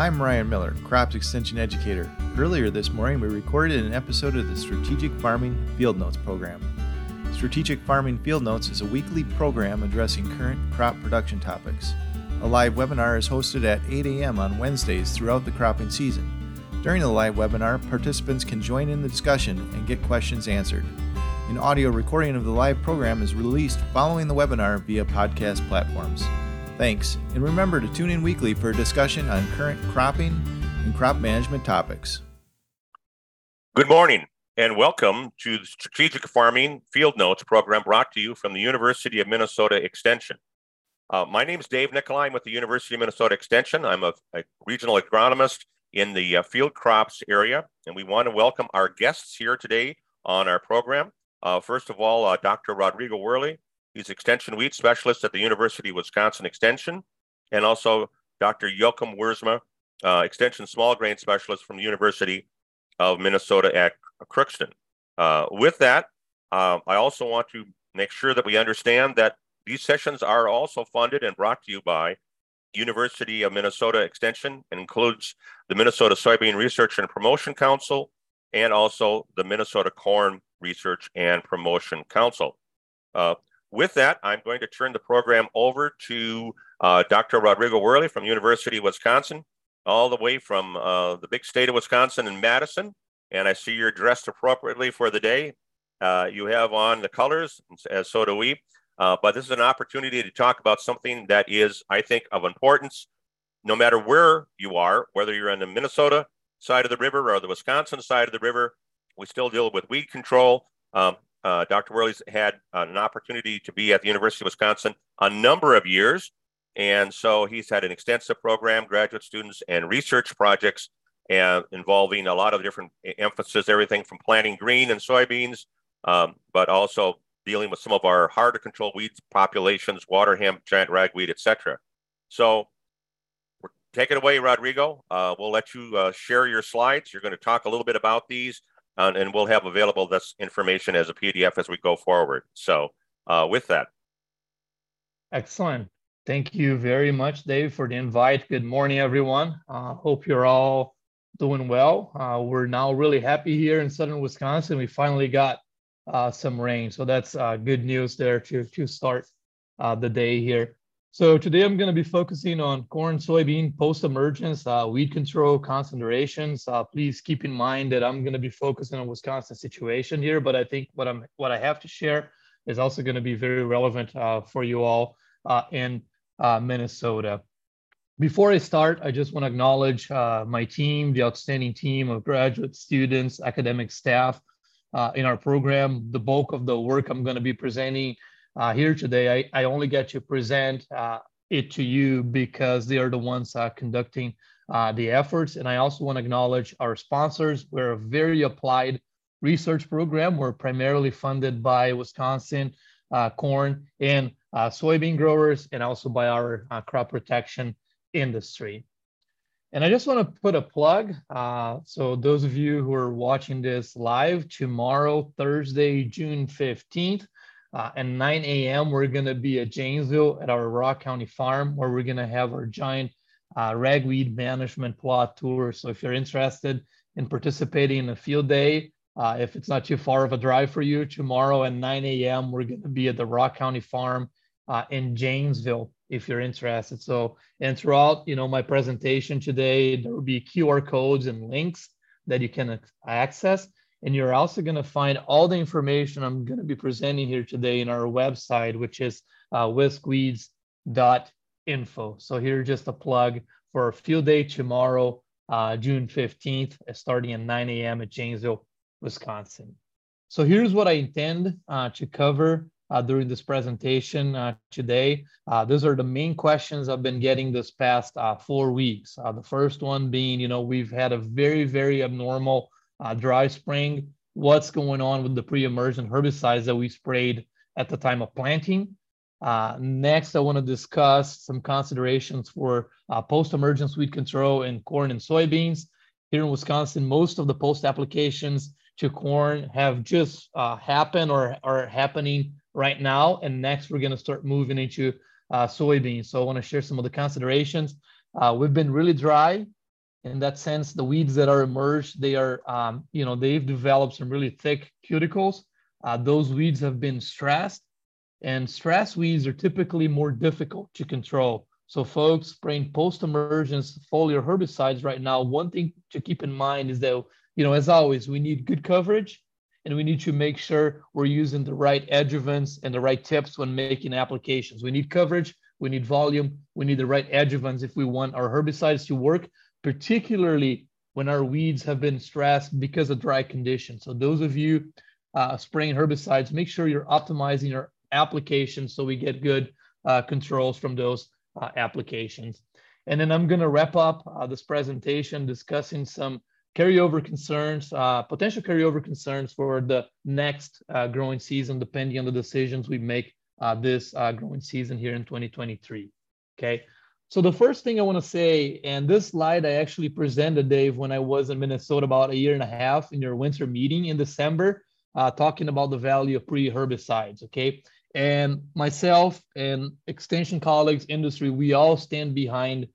I'm Ryan Miller, Crops Extension Educator. Earlier this morning, we recorded an episode of the Strategic Farming Field Notes program. Strategic Farming Field Notes is a weekly program addressing current crop production topics. A live webinar is hosted at 8 a.m. on Wednesdays throughout the cropping season. During the live webinar, participants can join in the discussion and get questions answered. An audio recording of the live program is released following the webinar via podcast platforms. Thanks, and remember to tune in weekly for a discussion on current cropping and crop management topics. Good morning, and welcome to the Strategic Farming Field Notes program brought to you from the University of Minnesota Extension. My name is Dave Nicolai. I'm with the University of Minnesota Extension. I'm a regional agronomist in the field crops area, and we want to welcome our guests here today on our program. First of all, Dr. Rodrigo Werle. He's Extension Wheat Specialist at the University of Wisconsin Extension, and also Dr. Jochum Wiersma, Extension Small Grain Specialist from the University of Minnesota at Crookston. With that, I also want to make sure that we understand that these sessions are also funded and brought to you by University of Minnesota Extension and includes the Minnesota Soybean Research and Promotion Council and also the Minnesota Corn Research and Promotion Council. With that, I'm going to turn the program over to Dr. Rodrigo Werle from University of Wisconsin, all the way from the big state of Wisconsin in Madison. And I see you're dressed appropriately for the day. You have on the colors, as so do we. But this is an opportunity to talk about something that is, I think, of importance, no matter where you are, whether you're on the Minnesota side of the river or the Wisconsin side of the river. We still deal with weed control. Dr. Werle's had an opportunity to be at the University of Wisconsin a number of years, and so he's had an extensive program, graduate students, and research projects involving a lot of different emphasis, everything from planting green and soybeans, but also dealing with some of our harder-to-control weeds populations, waterhemp, giant ragweed, etc. So take it away, Rodrigo. We'll let you share your slides. You're going to talk a little bit about these. And we'll have available this information as a PDF as we go forward. So with that. Excellent. Thank you very much, Dave, for the invite. Good morning, everyone. Hope you're all doing well. We're now really happy here in southern Wisconsin. We finally got some rain. So that's good news there to start the day here. So today I'm going to be focusing on corn, soybean, post-emergence, weed control, concentrations. Please keep in mind that I'm going to be focusing on Wisconsin situation here, but I think what I have to share is also going to be very relevant for you all in Minnesota. Before I start, I just want to acknowledge my team, the outstanding team of graduate students, academic staff in our program. The bulk of the work I'm going to be presenting here today, I only get to present it to you because they are the ones conducting the efforts. And I also want to acknowledge our sponsors. We're a very applied research program. We're primarily funded by Wisconsin corn and soybean growers and also by our crop protection industry. And I just want to put a plug. So those of you who are watching this live tomorrow, Thursday, June 15th, at 9 a.m., we're going to be at Janesville at our Rock County Farm, where we're going to have our giant ragweed management plot tour. So if you're interested in participating in a field day, if it's not too far of a drive for you, tomorrow at 9 a.m., we're going to be at the Rock County Farm in Janesville, if you're interested. So, and throughout, my presentation today, there will be QR codes and links that you can access. And you're also going to find all the information I'm going to be presenting here today in our website, which is wiscweeds.info. So here's just a plug for our field day tomorrow, June 15th, starting at 9 a.m. at Janesville, Wisconsin. So here's what I intend to cover during this presentation today. Those are the main questions I've been getting this past 4 weeks. The first one being, we've had a very, very abnormal dry spring. What's going on with the pre-emergent herbicides that we sprayed at the time of planting? Next, I want to discuss some considerations for post-emergence weed control in corn and soybeans. Here in Wisconsin, most of the post applications to corn have just happened or are happening right now. And next, we're going to start moving into soybeans. So I want to share some of the considerations. We've been really dry. In that sense, the weeds that are emerged, they are, they've developed some really thick cuticles. Those weeds have been stressed, and stress weeds are typically more difficult to control. So folks spraying post-emergence foliar herbicides right now, one thing to keep in mind is that, as always, we need good coverage, and we need to make sure we're using the right adjuvants and the right tips when making applications. We need coverage, we need volume, we need the right adjuvants if we want our herbicides to work, particularly when our weeds have been stressed because of dry conditions. So those of you spraying herbicides, make sure you're optimizing your applications so we get good controls from those applications. And then I'm going to wrap up this presentation discussing some carryover concerns, potential carryover concerns for the next growing season, depending on the decisions we make this growing season here in 2023. Okay. So the first thing I want to say, and this slide I actually presented, Dave, when I was in Minnesota about a year and a half in your winter meeting in December, talking about the value of pre-herbicides, okay? And myself and extension colleagues, industry, we all stand behind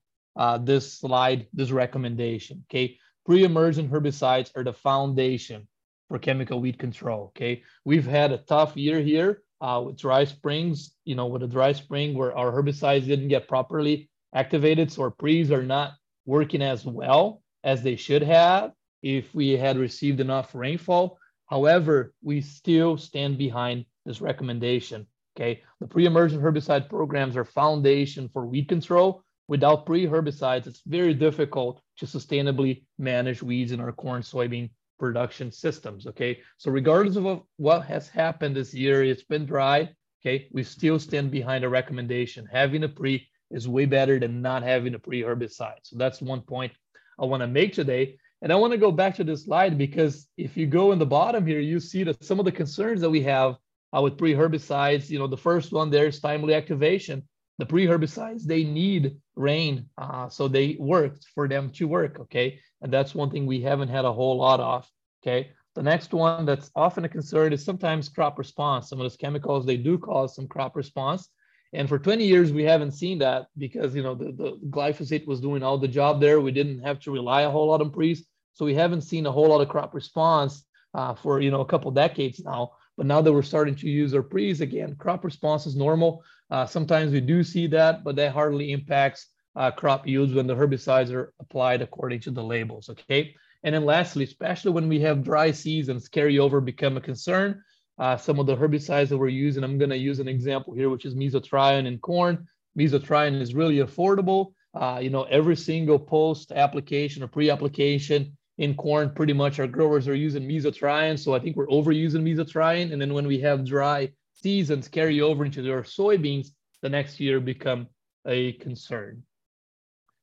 this slide, this recommendation, okay? Pre-emergent herbicides are the foundation for chemical weed control, okay? We've had a tough year here with dry springs, with a dry spring where our herbicides didn't get properly activated, so our pre's are not working as well as they should have if we had received enough rainfall. However, we still stand behind this recommendation, okay? The pre-emergent herbicide programs are foundation for weed control. Without pre-herbicides, it's very difficult to sustainably manage weeds in our corn soybean production systems, okay? So regardless of what has happened this year, it's been dry, okay? We still stand behind a recommendation. Having a pre is way better than not having a pre-herbicide. So that's one point I want to make today. And I want to go back to this slide because if you go in the bottom here, you see that some of the concerns that we have with pre-herbicides, the first one there is timely activation. The pre-herbicides, they need rain, so they work for them to work, okay? And that's one thing we haven't had a whole lot of, okay? The next one that's often a concern is sometimes crop response. Some of those chemicals, they do cause some crop response. And for 20 years, we haven't seen that because, the glyphosate was doing all the job there. We didn't have to rely a whole lot on pre's. So we haven't seen a whole lot of crop response for, a couple decades now. But now that we're starting to use our pre's again, crop response is normal. Sometimes we do see that, but that hardly impacts crop yields when the herbicides are applied according to the labels, okay? And then lastly, especially when we have dry seasons, carryover become a concern. Some of the herbicides that we're using, I'm going to use an example here, which is mesotrione in corn. Mesotrione is really affordable. Every single post application or pre-application in corn, pretty much our growers are using mesotrione. So I think we're overusing mesotrione. And then when we have dry seasons carry over into their soybeans, the next year become a concern.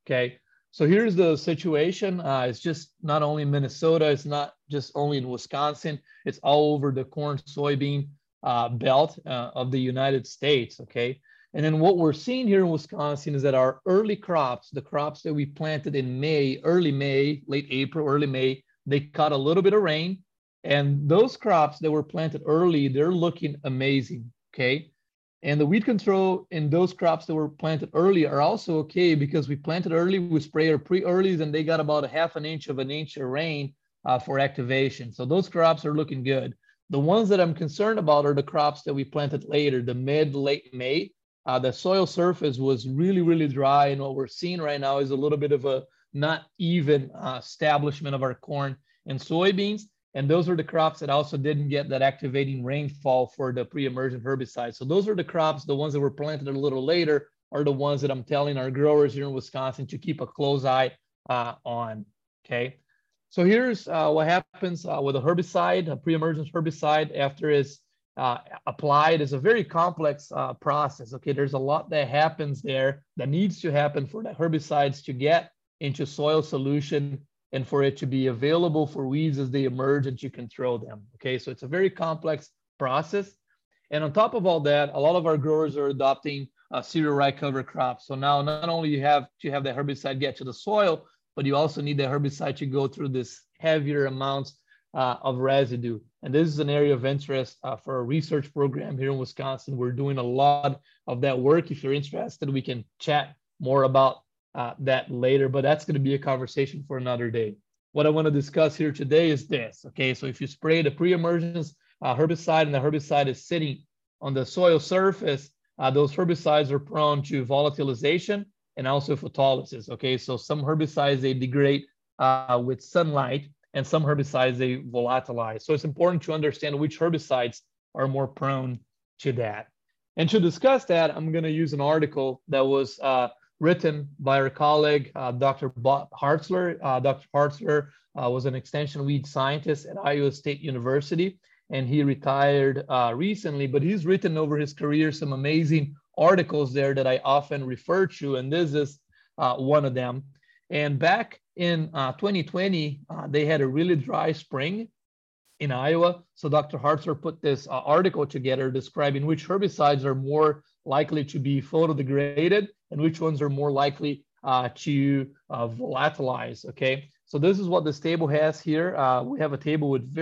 Okay. So here's the situation. It's just not only in Minnesota, it's not just only in Wisconsin, it's all over the corn soybean belt of the United States, okay? And then what we're seeing here in Wisconsin is that our early crops, the crops that we planted in May, early May, late April, early May, they caught a little bit of rain. And those crops that were planted early, they're looking amazing, okay? And the weed control in those crops that were planted early are also okay because we planted early, we sprayed our pre-earlies, and they got about a half an inch of rain for activation. So those crops are looking good. The ones that I'm concerned about are the crops that we planted later, the mid-late May. The soil surface was really, really dry, and what we're seeing right now is a little bit of a not even establishment of our corn and soybeans. And those are the crops that also didn't get that activating rainfall for the pre-emergent herbicides. So those are the crops, the ones that were planted a little later are the ones that I'm telling our growers here in Wisconsin to keep a close eye on, okay? So here's what happens with a herbicide, a pre-emergent herbicide after it's applied. It's a very complex process, okay? There's a lot that happens there that needs to happen for the herbicides to get into soil solution and for it to be available for weeds as they emerge and to control them, okay? So it's a very complex process. And on top of all that, a lot of our growers are adopting cereal rye cover crops. So now not only you have to have the herbicide get to the soil, but you also need the herbicide to go through this heavier amounts of residue. And this is an area of interest for our research program here in Wisconsin. We're doing a lot of that work. If you're interested, we can chat more about that later, but that's going to be a conversation for another day. What I want to discuss here today is this, okay? So if you spray the pre-emergence herbicide and the herbicide is sitting on the soil surface, those herbicides are prone to volatilization and also photolysis, okay? So some herbicides, they degrade with sunlight, and some herbicides, they volatilize. So it's important to understand which herbicides are more prone to that. And to discuss that, I'm going to use an article that was written by our colleague, Dr. Bob Hartzler. Dr. Hartzler was an extension weed scientist at Iowa State University, and he retired recently, but he's written over his career some amazing articles there that I often refer to, and this is one of them. And back in 2020, they had a really dry spring in Iowa. So Dr. Hartzler put this article together describing which herbicides are more likely to be photodegraded and which ones are more likely to volatilize, okay? So this is what this table has here. We have a table with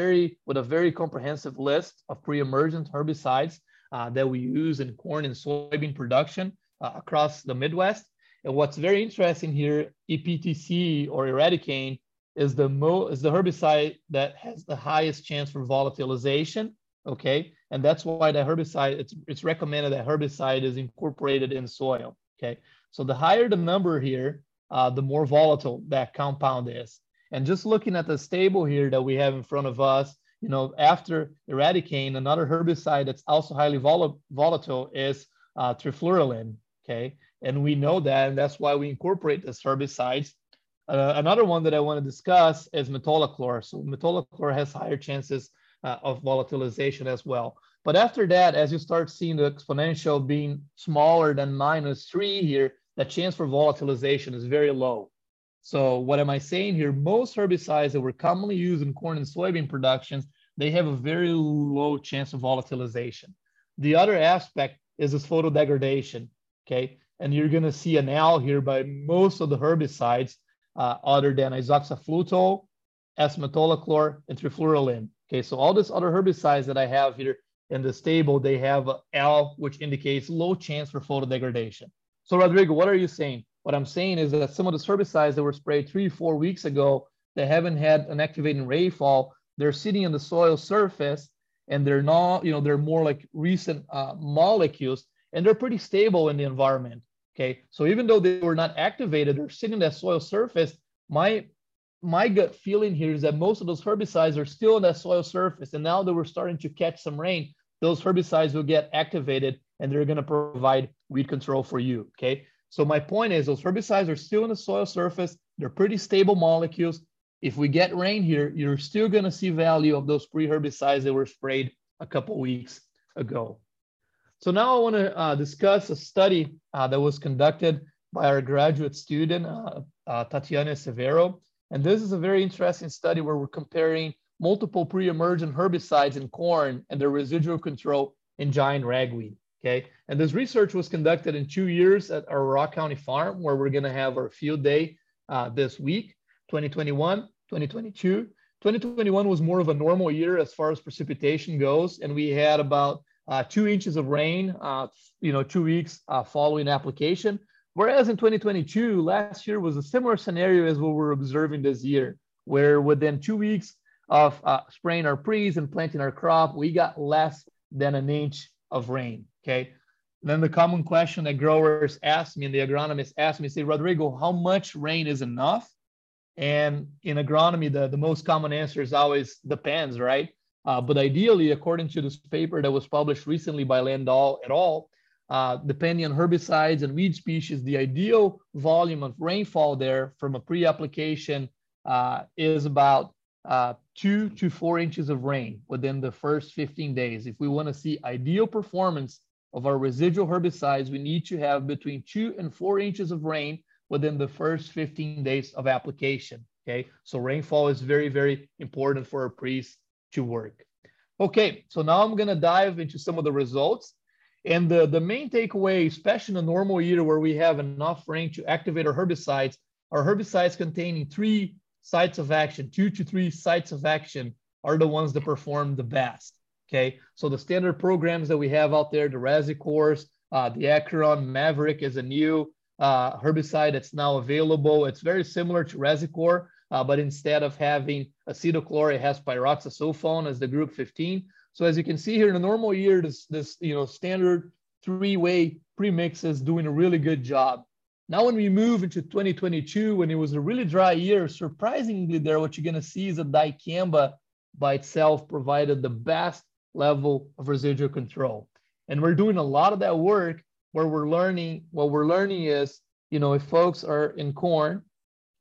a very comprehensive list of pre-emergent herbicides that we use in corn and soybean production across the Midwest. And what's very interesting here, EPTC or eradicane is the herbicide that has the highest chance for volatilization, okay? And that's why the herbicide, it's recommended that herbicide is incorporated in soil, okay? So the higher the number here, the more volatile that compound is. And just looking at this table here that we have in front of us, you know, after eradicane, another herbicide that's also highly volatile is trifluralin, okay? And we know that, and that's why we incorporate these herbicides. Another one that I want to discuss is metolachlor. So metolachlor has higher chances of volatilization as well. But after that, as you start seeing the exponential being smaller than -3 here, the chance for volatilization is very low. So what am I saying here? Most herbicides that were commonly used in corn and soybean productions, they have a very low chance of volatilization. The other aspect is this photodegradation, okay? And you're gonna see an L here by most of the herbicides other than isoxaflutol, S-metolachlor, and trifluralin. Okay, so all these other herbicides that I have here in this table, they have L, which indicates low chance for photodegradation. So Rodrigo, what are you saying? What I'm saying is that some of these herbicides that were sprayed 3 or 4 weeks ago, they haven't had an activating rainfall, they're sitting on the soil surface, and they're not, you know, they're more like recent molecules, and they're pretty stable in the environment. Okay, so even though they were not activated or sitting on that soil surface, my gut feeling here is that most of those herbicides are still on that soil surface. And now that we're starting to catch some rain, those herbicides will get activated and they're gonna provide weed control for you, okay? So my point is those herbicides are still on the soil surface. They're pretty stable molecules. If we get rain here, you're still gonna see value of those pre-herbicides that were sprayed a couple weeks ago. So now I want to discuss a study that was conducted by our graduate student, Tatiana Severo. And this is a very interesting study where we're comparing multiple pre-emergent herbicides in corn and their residual control in giant ragweed, okay? And this research was conducted in 2 years at our Rock County Farm, where we're going to have our field day this week, 2021, 2022. 2021 was more of a normal year as far as precipitation goes, and we had about 2 inches of rain, 2 weeks following application. Whereas in 2022, last year was a similar scenario as what we're observing this year, where within 2 weeks of spraying our pre's and planting our crop, we got less than an inch of rain, okay? And then the common question that growers ask me and the agronomists ask me, say, Rodrigo, how much rain is enough? And in agronomy, the most common answer is always depends, right? But ideally, according to this paper that was published recently by Landau et al., depending on herbicides and weed species, the ideal volume of rainfall there from a pre-application is about 2 to 4 inches of rain within the first 15 days. If we want to see ideal performance of our residual herbicides, we need to have between 2 and 4 inches of rain within the first 15 days of application, okay? So rainfall is very, very important for our pre's to work. Okay, so now I'm gonna dive into some of the results. And the main takeaway, especially in a normal year where we have enough rain to activate our herbicides containing 3 sites of action, 2 to 3 sites of action are the ones that perform the best, okay? So the standard programs that we have out there, the Razicors, the Acheron, Maverick is a new herbicide that's now available. It's very similar to Resicor, but instead of having acetochlor, it has pyroxasulfone as the group 15. So as you can see here, in a normal year, this standard three-way premix is doing a really good job. Now, when we move into 2022, when it was a really dry year, surprisingly there, what you're gonna see is a dicamba by itself provided the best level of residual control. And we're doing a lot of that work where we're learning, what we're learning is, if folks are in corn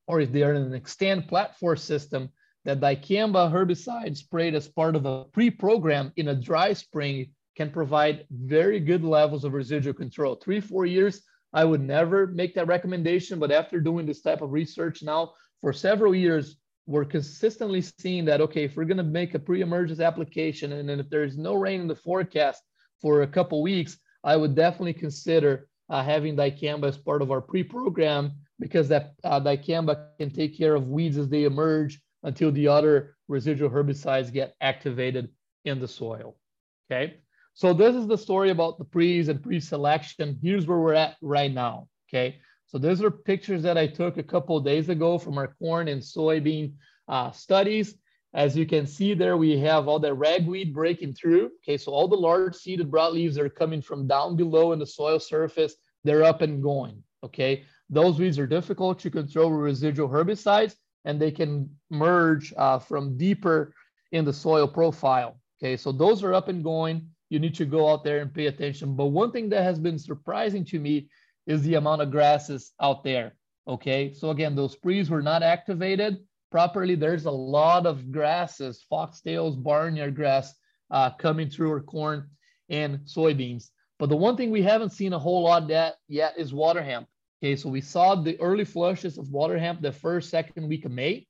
or if they are in an Xtend platform system, that dicamba herbicide sprayed as part of a pre-program in a dry spring can provide very good levels of residual control. 3-4 years, I would never make that recommendation, but after doing this type of research now for several years, we're consistently seeing that, okay, if we're gonna make a pre-emergence application and then if there's no rain in the forecast for a couple weeks, I would definitely consider having dicamba as part of our pre-program, because that dicamba can take care of weeds as they emerge until the other residual herbicides get activated in the soil, okay? So this is the story about the pre's and pre-selection. Here's where we're at right now, okay? So those are pictures that I took a couple of days ago from our corn and soybean studies. As you can see there, we have all the ragweed breaking through, okay? So all the large seeded broadleaves are coming from down below in the soil surface. They're up and going, okay? Those weeds are difficult to control with residual herbicides, and they can merge from deeper in the soil profile, okay? So those are up and going. You need to go out there and pay attention. But one thing that has been surprising to me is the amount of grasses out there, okay? So again, those pre's were not activated properly. There's a lot of grasses, foxtails, barnyard grass coming through our corn and soybeans. But the one thing we haven't seen a whole lot yet is waterhemp, okay? So we saw the early flushes of waterhemp the first, second week of May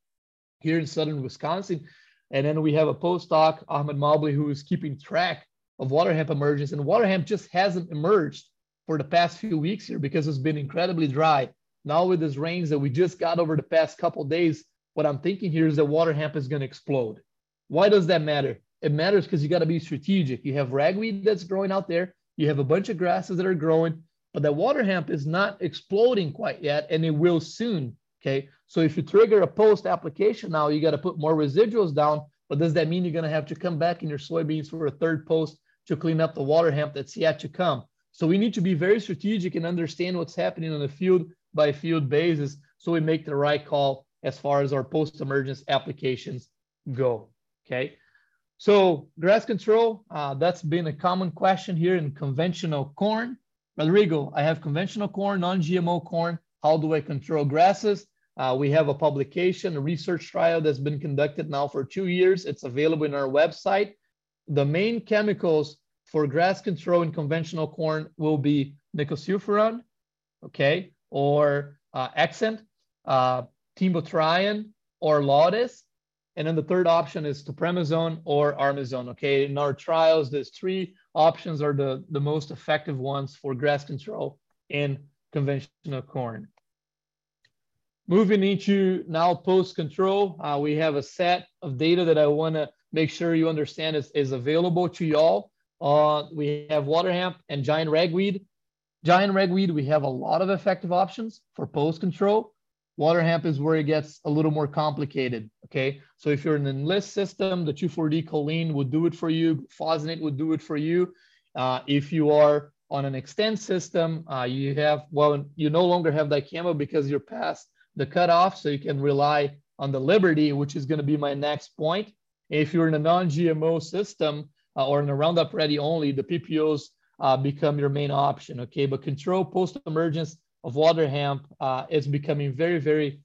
here in southern Wisconsin. And then we have a postdoc, Ahmed Mobley, who is keeping track of waterhemp emergence, and waterhemp just hasn't emerged for the past few weeks here because it's been incredibly dry. Now with these rains that we just got over the past couple of days, what I'm thinking here is that waterhemp is gonna explode. Why does that matter? It matters because you gotta be strategic. You have ragweed that's growing out there, you have a bunch of grasses that are growing, but that waterhemp is not exploding quite yet, and it will soon, okay? So if you trigger a post application now, you gotta put more residuals down, but does that mean you're gonna have to come back in your soybeans for a third post to clean up the waterhemp that's yet to come? So we need to be very strategic and understand what's happening on a field by field basis so we make the right call as far as our post-emergence applications go, okay? So grass control, that's been a common question here in conventional corn. Rodrigo, I have conventional corn, non-GMO corn. How do I control grasses? We have a publication, a research trial that's been conducted now for 2 years. It's available in our website. The main chemicals for grass control in conventional corn will be nicosulfuron, okay, or Accent, timotrione, or Laudes. And then the third option is topremazone or armazone, okay? In our trials, these three options are the most effective ones for grass control in conventional corn. Moving into now post-control, we have a set of data that I wanna make sure you understand is available to y'all. We have waterhemp and giant ragweed. Giant ragweed, we have a lot of effective options for post control. Waterhemp is where it gets a little more complicated, okay? So if you're in an Enlist system, the 2,4-D choline would do it for you, glufosinate would do it for you. If you are on an Xtend system, you have, well, you no longer have dicamba because you're past the cutoff, so you can rely on the Liberty, which is gonna be my next point. If you're in a non-GMO system or in a Roundup Ready only, the PPOs become your main option, okay? But control post-emergence of waterhemp is becoming very, very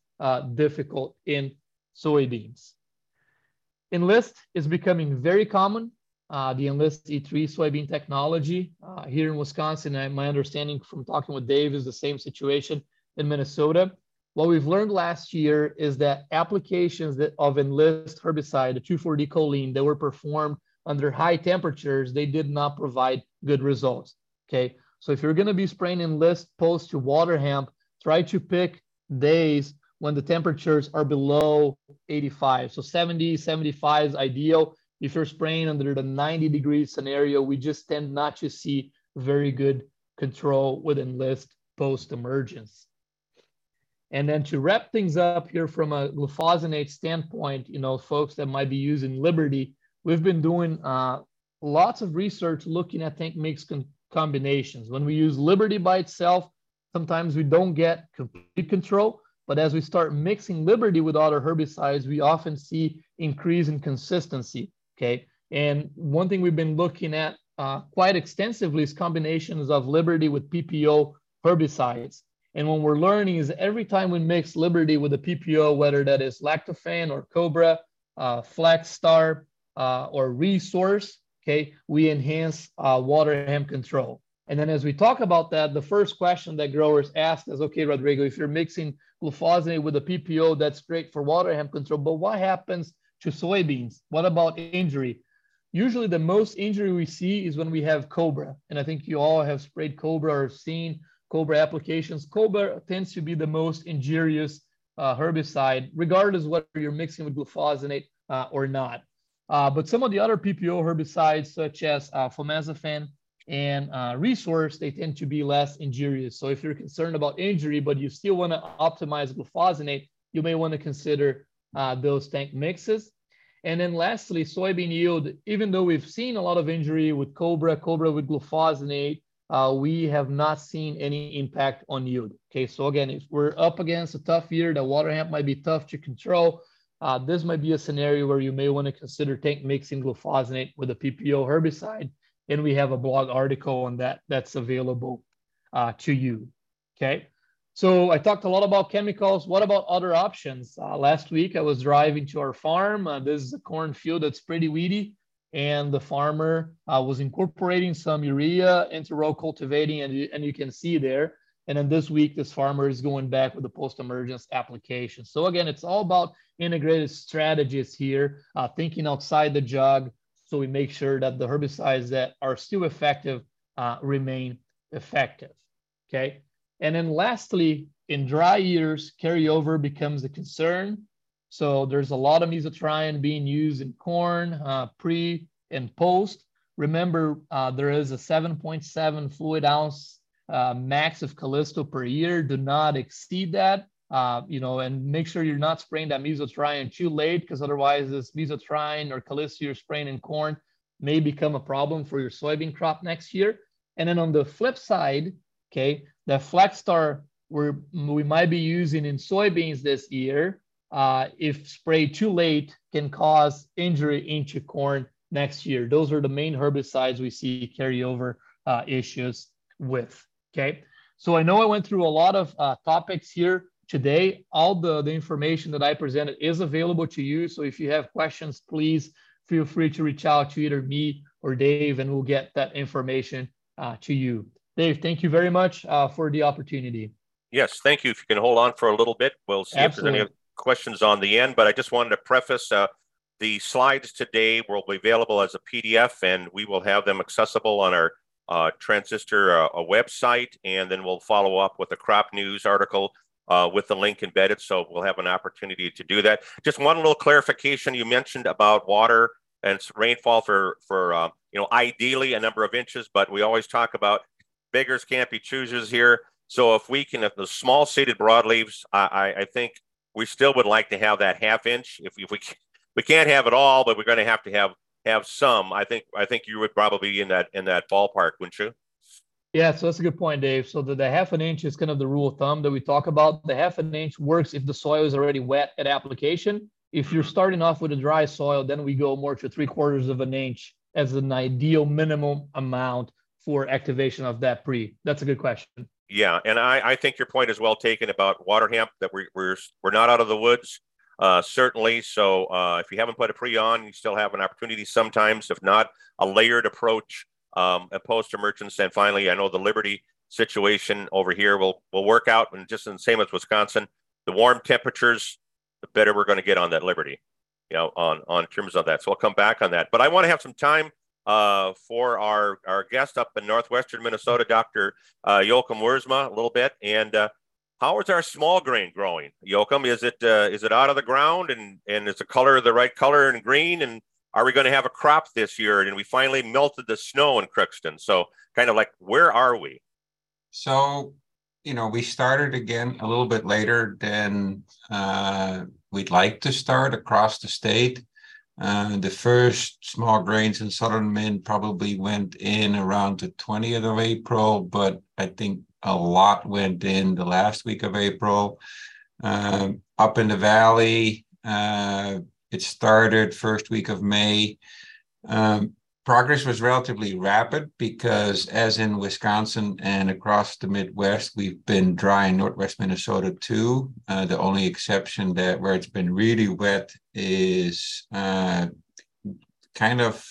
difficult in soybeans. Enlist is becoming very common. The Enlist E3 soybean technology here in Wisconsin, and my understanding from talking with Dave is the same situation in Minnesota. What we've learned last year is that applications of Enlist herbicide, the 2,4-D choline, that were performed under high temperatures, they did not provide good results, okay? So if you're gonna be spraying Enlist post to waterhemp, try to pick days when the temperatures are below 85. So 70, 75 is ideal. If you're spraying under the 90-degree scenario, we just tend not to see very good control with Enlist post-emergence. And then to wrap things up here from a glufosinate standpoint, you know, folks that might be using Liberty, we've been doing lots of research looking at tank mix combinations. When we use Liberty by itself, sometimes we don't get complete control, but as we start mixing Liberty with other herbicides, we often see increase in consistency, okay? And one thing we've been looking at quite extensively is combinations of Liberty with PPO herbicides. And what we're learning is every time we mix Liberty with a PPO, whether that is lactofan or Cobra, Flexstar, or resource, okay, we enhance water hemp control. And then as we talk about that, the first question that growers ask is, okay, Rodrigo, if you're mixing glufosinate with a PPO, that's great for water hemp control, but what happens to soybeans? What about injury? Usually the most injury we see is when we have Cobra. And I think you all have sprayed Cobra or seen Cobra applications. Cobra tends to be the most injurious herbicide, regardless whether you're mixing with glufosinate or not. But some of the other PPO herbicides, such as flomazepam and resource, they tend to be less injurious. So if you're concerned about injury, but you still want to optimize glufosinate, you may want to consider those tank mixes. And then lastly, soybean yield. Even though we've seen a lot of injury with Cobra, Cobra with glufosinate, we have not seen any impact on yield. Okay, so again, if we're up against a tough year, the water hemp might be tough to control. This might be a scenario where you may want to consider tank mixing glufosinate with a PPO herbicide. And we have a blog article on that that's available to you, okay? So I talked a lot about chemicals. What about other options? Last week, I was driving to our farm. This is a cornfield that's pretty weedy. And the farmer was incorporating some urea into row cultivating, and you can see there. And then this week, this farmer is going back with the post-emergence application. So again, it's all about integrated strategies here, thinking outside the jug. So we make sure that the herbicides that are still effective remain effective, okay? And then lastly, in dry years, carryover becomes a concern. So there's a lot of mesotrione being used in corn, pre and post. Remember, there is a 7.7 fluid ounce max of Callisto per year. Do not exceed that, you know, and make sure you're not spraying that mesotrione too late, because otherwise this mesotrione or Callisto you're spraying in corn may become a problem for your soybean crop next year. And then on the flip side, okay, the Flexstar we might be using in soybeans this year, if sprayed too late, can cause injury into corn next year. Those are the main herbicides we see carryover issues with, okay? So I know I went through a lot of topics here today. All the information that I presented is available to you. So if you have questions, please feel free to reach out to either me or Dave, and we'll get that information to you. Dave, thank you very much for the opportunity. Yes, thank you. If you can hold on for a little bit, we'll see Absolutely. If there's any questions on the end. But I just wanted to preface the slides today will be available as a PDF, and we will have them accessible on our Transistor website, and then we'll follow up with a crop news article with the link embedded. So we'll have an opportunity to do that. Just one little clarification you mentioned about water and rainfall for you know, ideally a number of inches, but we always talk about beggars can't be choosers here. So if we can, if the small seeded broadleaves, I think we still would like to have that half inch. If we can't have it all, but we're going to have some. I think you would probably be in that ballpark, wouldn't you? Yeah, so that's a good point, Dave. So the half an inch is kind of the rule of thumb that we talk about. The half an inch works if the soil is already wet at application. If you're starting off with a dry soil, then we go more to 3/4 of an inch as an ideal minimum amount for activation of that pre. That's a good question. Yeah, and I think your point is well taken about water hemp, that we're not out of the woods, certainly. So if you haven't put a pre on, you still have an opportunity sometimes, if not a layered approach, a post-emergence. And finally, I know the Liberty situation over here will work out, and just the same as Wisconsin, the warm temperatures, the better we're going to get on that Liberty, you know, on terms of that. So I'll come back on that. But I want to have some time for our guest up in northwestern Minnesota, Dr. Jochum Wiersma, a little bit. And how is our small grain growing, Jochum? Is it out of the ground, and is the color the right color and green? And are we going to have a crop this year? And we finally melted the snow in Crookston. So kind of like, where are we? So you know, we started again a little bit later than we'd like to start across the state. The first small grains in southern Min probably went in around the 20th of April, but I think a lot went in the last week of April. Up in the valley, it started first week of May. Progress was relatively rapid because, as in Wisconsin and across the Midwest, we've been dry in northwest Minnesota too. The only exception that where it's been really wet is kind of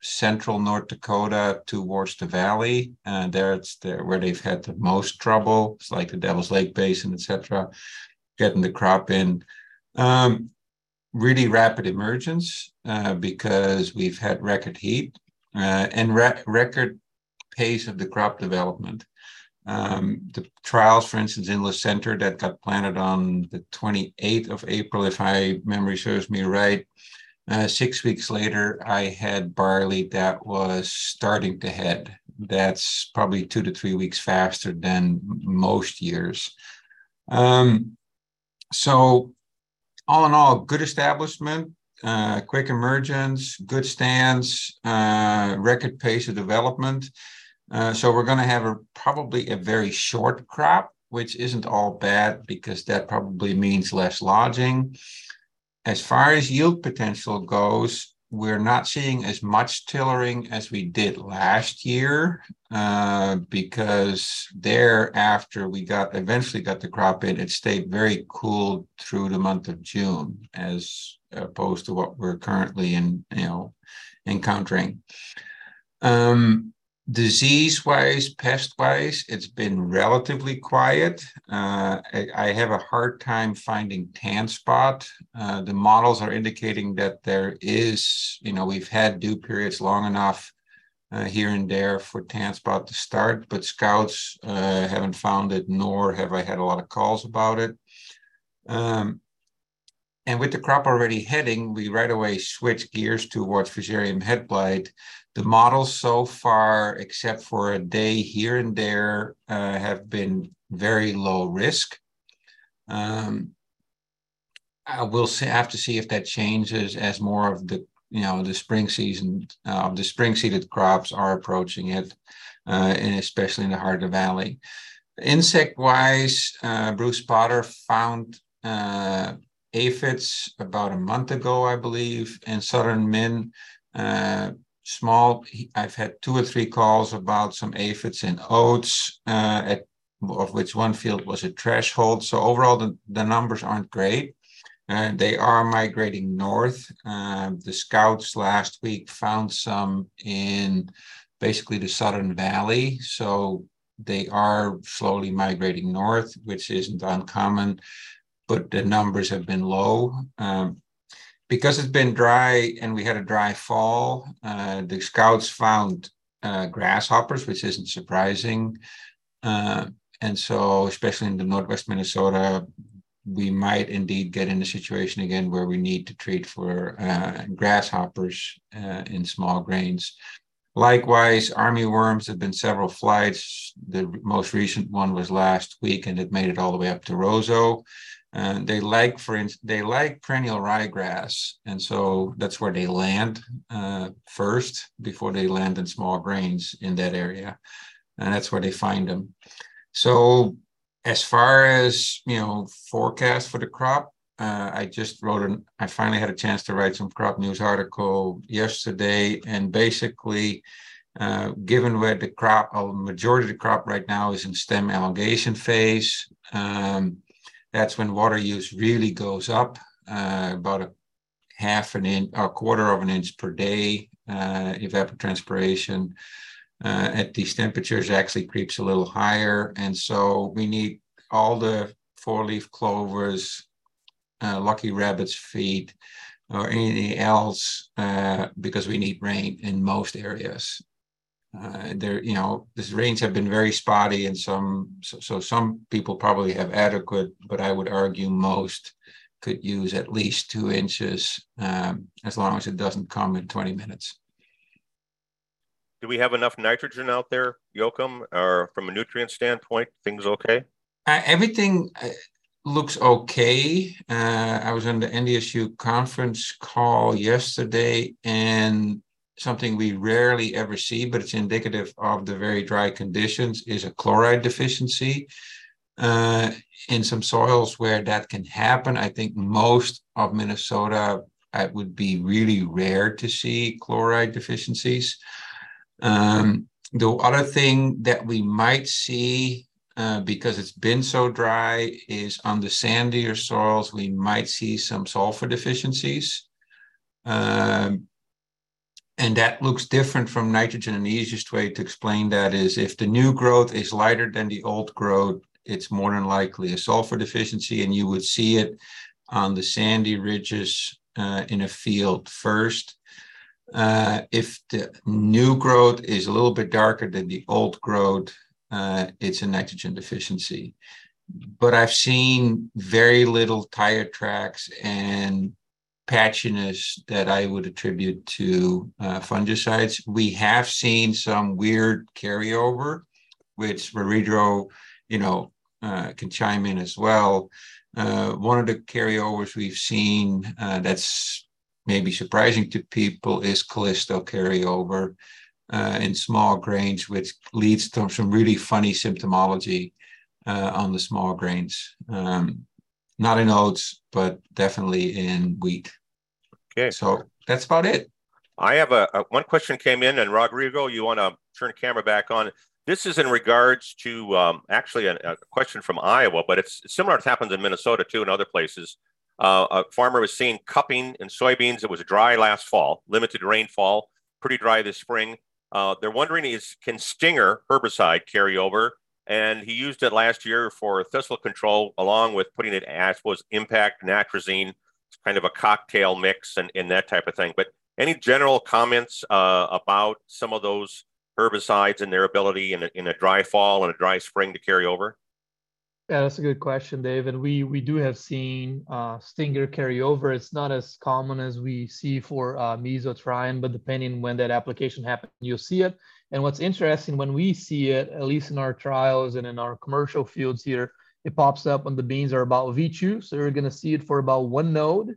central North Dakota towards the valley. There it's where they've had the most trouble. It's like the Devil's Lake Basin, etc., getting the crop in. Really rapid emergence because we've had record heat and record pace of the crop development. The trials, for instance, in Le Centre that got planted on the 28th of April, if my memory serves me right, 6 weeks later, I had barley that was starting to head. That's probably 2 to 3 weeks faster than most years. All in all, good establishment, quick emergence, good stands, record pace of development. So we're going to have probably a very short crop, which isn't all bad because that probably means less lodging. As far as yield potential goes, we're not seeing as much tillering as we did last year because thereafter we eventually got the crop in. It stayed very cool through the month of June, as opposed to what we're currently encountering. Disease-wise, pest-wise, it's been relatively quiet. I have a hard time finding tan spot. The models are indicating that there is, we've had dew periods long enough here and there for tan spot to start, but scouts haven't found it, nor have I had a lot of calls about it. And with the crop already heading, we right away switch gears towards Fusarium head blight. The models so far, except for a day here and there, have been very low risk. I will have to see if that changes as more of the spring season of the spring seeded crops are approaching it, and especially in the heart of the valley. Insect-wise, Bruce Potter found aphids about a month ago, I believe, in southern Min. I've had 2 or 3 calls about some aphids in oats, of which one field was a threshold. So overall, the numbers aren't great. They are migrating north. The scouts last week found some in basically the Southern Valley. So they are slowly migrating north, which isn't uncommon, but the numbers have been low. Because it's been dry and we had a dry fall, the scouts found grasshoppers, which isn't surprising. And so, especially in the northwest Minnesota, we might indeed get in a situation again where we need to treat for grasshoppers in small grains. Likewise, army worms, have been several flights. The most recent one was last week, and it made it all the way up to Roseau. They like perennial ryegrass, and so that's where they land first before they land in small grains in that area, and that's where they find them. So as far as, forecast for the crop, I finally had a chance to write some crop news article yesterday, and basically, given where the crop, a majority of the crop right now is in stem elongation phase, that's when water use really goes up, about a half an inch, a quarter of an inch per day, evapotranspiration at these temperatures actually creeps a little higher. And so we need all the four-leaf clovers, lucky rabbit's feet, or anything else, because we need rain in most areas. These rains have been very spotty, and some people probably have adequate, but I would argue most could use at least 2 inches, as long as it doesn't come in 20 minutes. Do we have enough nitrogen out there, Jochum, or from a nutrient standpoint, things okay? Everything looks okay. I was on the NDSU conference call yesterday, and something we rarely ever see, but it's indicative of the very dry conditions, is a chloride deficiency in some soils where that can happen. I think most of Minnesota, it would be really rare to see chloride deficiencies. The other thing that we might see, because it's been so dry, is on the sandier soils, we might see some sulfur deficiencies. And that looks different from nitrogen, and the easiest way to explain that is if the new growth is lighter than the old growth, it's more than likely a sulfur deficiency, and you would see it on the sandy ridges in a field first. If the new growth is a little bit darker than the old growth, it's a nitrogen deficiency. But I've seen very little tire tracks and patchiness that I would attribute to fungicides. We have seen some weird carryover, which Rodrigo, can chime in as well. One of the carryovers we've seen that's maybe surprising to people is Callisto carryover in small grains, which leads to some really funny symptomology on the small grains. Not in oats, but definitely in wheat. Okay. So that's about it. I have one question came in, and Rodrigo, you want to turn the camera back on. This is in regards to actually a question from Iowa, but it's similar to what happens in Minnesota too and other places. A farmer was seeing cupping in soybeans. It was dry last fall, limited rainfall, pretty dry this spring. They're wondering, can Stinger herbicide carry over? And he used it last year for thistle control, along with putting it, I suppose, Impact, Natrazine, kind of a cocktail mix and that type of thing. But any general comments about some of those herbicides and their ability in a dry fall and a dry spring to carry over? Yeah, that's a good question, Dave. And we do have seen Stinger carry over. It's not as common as we see for mesotrione, but depending when that application happened, you'll see it. And what's interesting, when we see it, at least in our trials and in our commercial fields here, it pops up when the beans are about V2. So you're going to see it for about one node,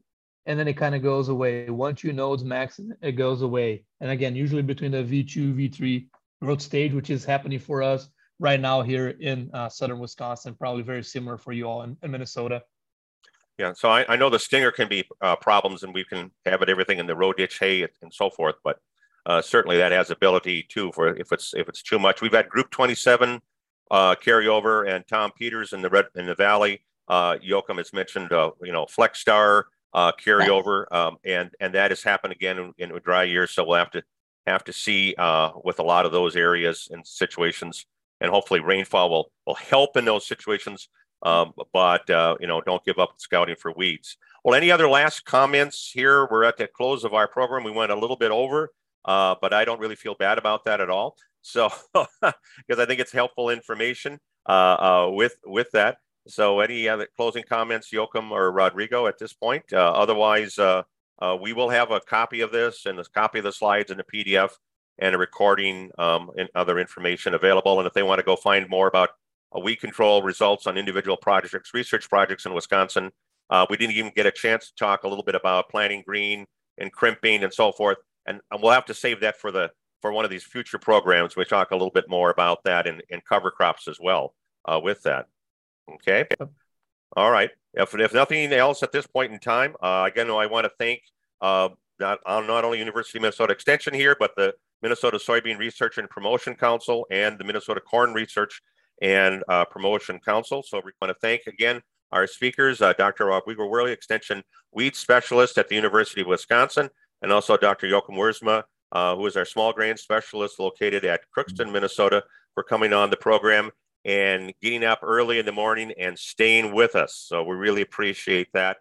and then it kind of goes away. 1-2 nodes max, it goes away. And again, usually between the V2, V3 growth stage, which is happening for us right now here in southern Wisconsin, probably very similar for you all in Minnesota. Yeah, so I know the Stinger can be problems, and we can have it everything in the row ditch hay and so forth, but certainly that has ability too for if it's too much. We've had Group 27 carryover, and Tom Peters in the Valley. Jochum has mentioned Flexstar carryover, and that has happened again in a dry year. So we'll have to see with a lot of those areas and situations. And hopefully rainfall will help in those situations, but don't give up scouting for weeds. Well, any other last comments here? We're at the close of our program. We went a little bit over, but I don't really feel bad about that at all. So, because I think it's helpful information with that. So any other closing comments, Jochum or Rodrigo, at this point? Otherwise, we will have a copy of this and a copy of the slides and a PDF and a recording and other information available. And if they want to go find more about weed control results on individual projects, research projects in Wisconsin, we didn't even get a chance to talk a little bit about planting green and crimping and so forth. And we'll have to save that for one of these future programs. We talk a little bit more about that and cover crops as well with that. Okay. All right. If nothing else at this point in time, again, I want to thank not only University of Minnesota Extension here, but the Minnesota Soybean Research and Promotion Council and the Minnesota Corn Research and Promotion Council. So we want to thank again our speakers, Dr. Rodrigo Werle, Extension Weed Specialist at the University of Wisconsin, and also Dr. Jochum Wiersma, who is our Small Grain Specialist located at Crookston, Minnesota, for coming on the program and getting up early in the morning and staying with us. So we really appreciate that.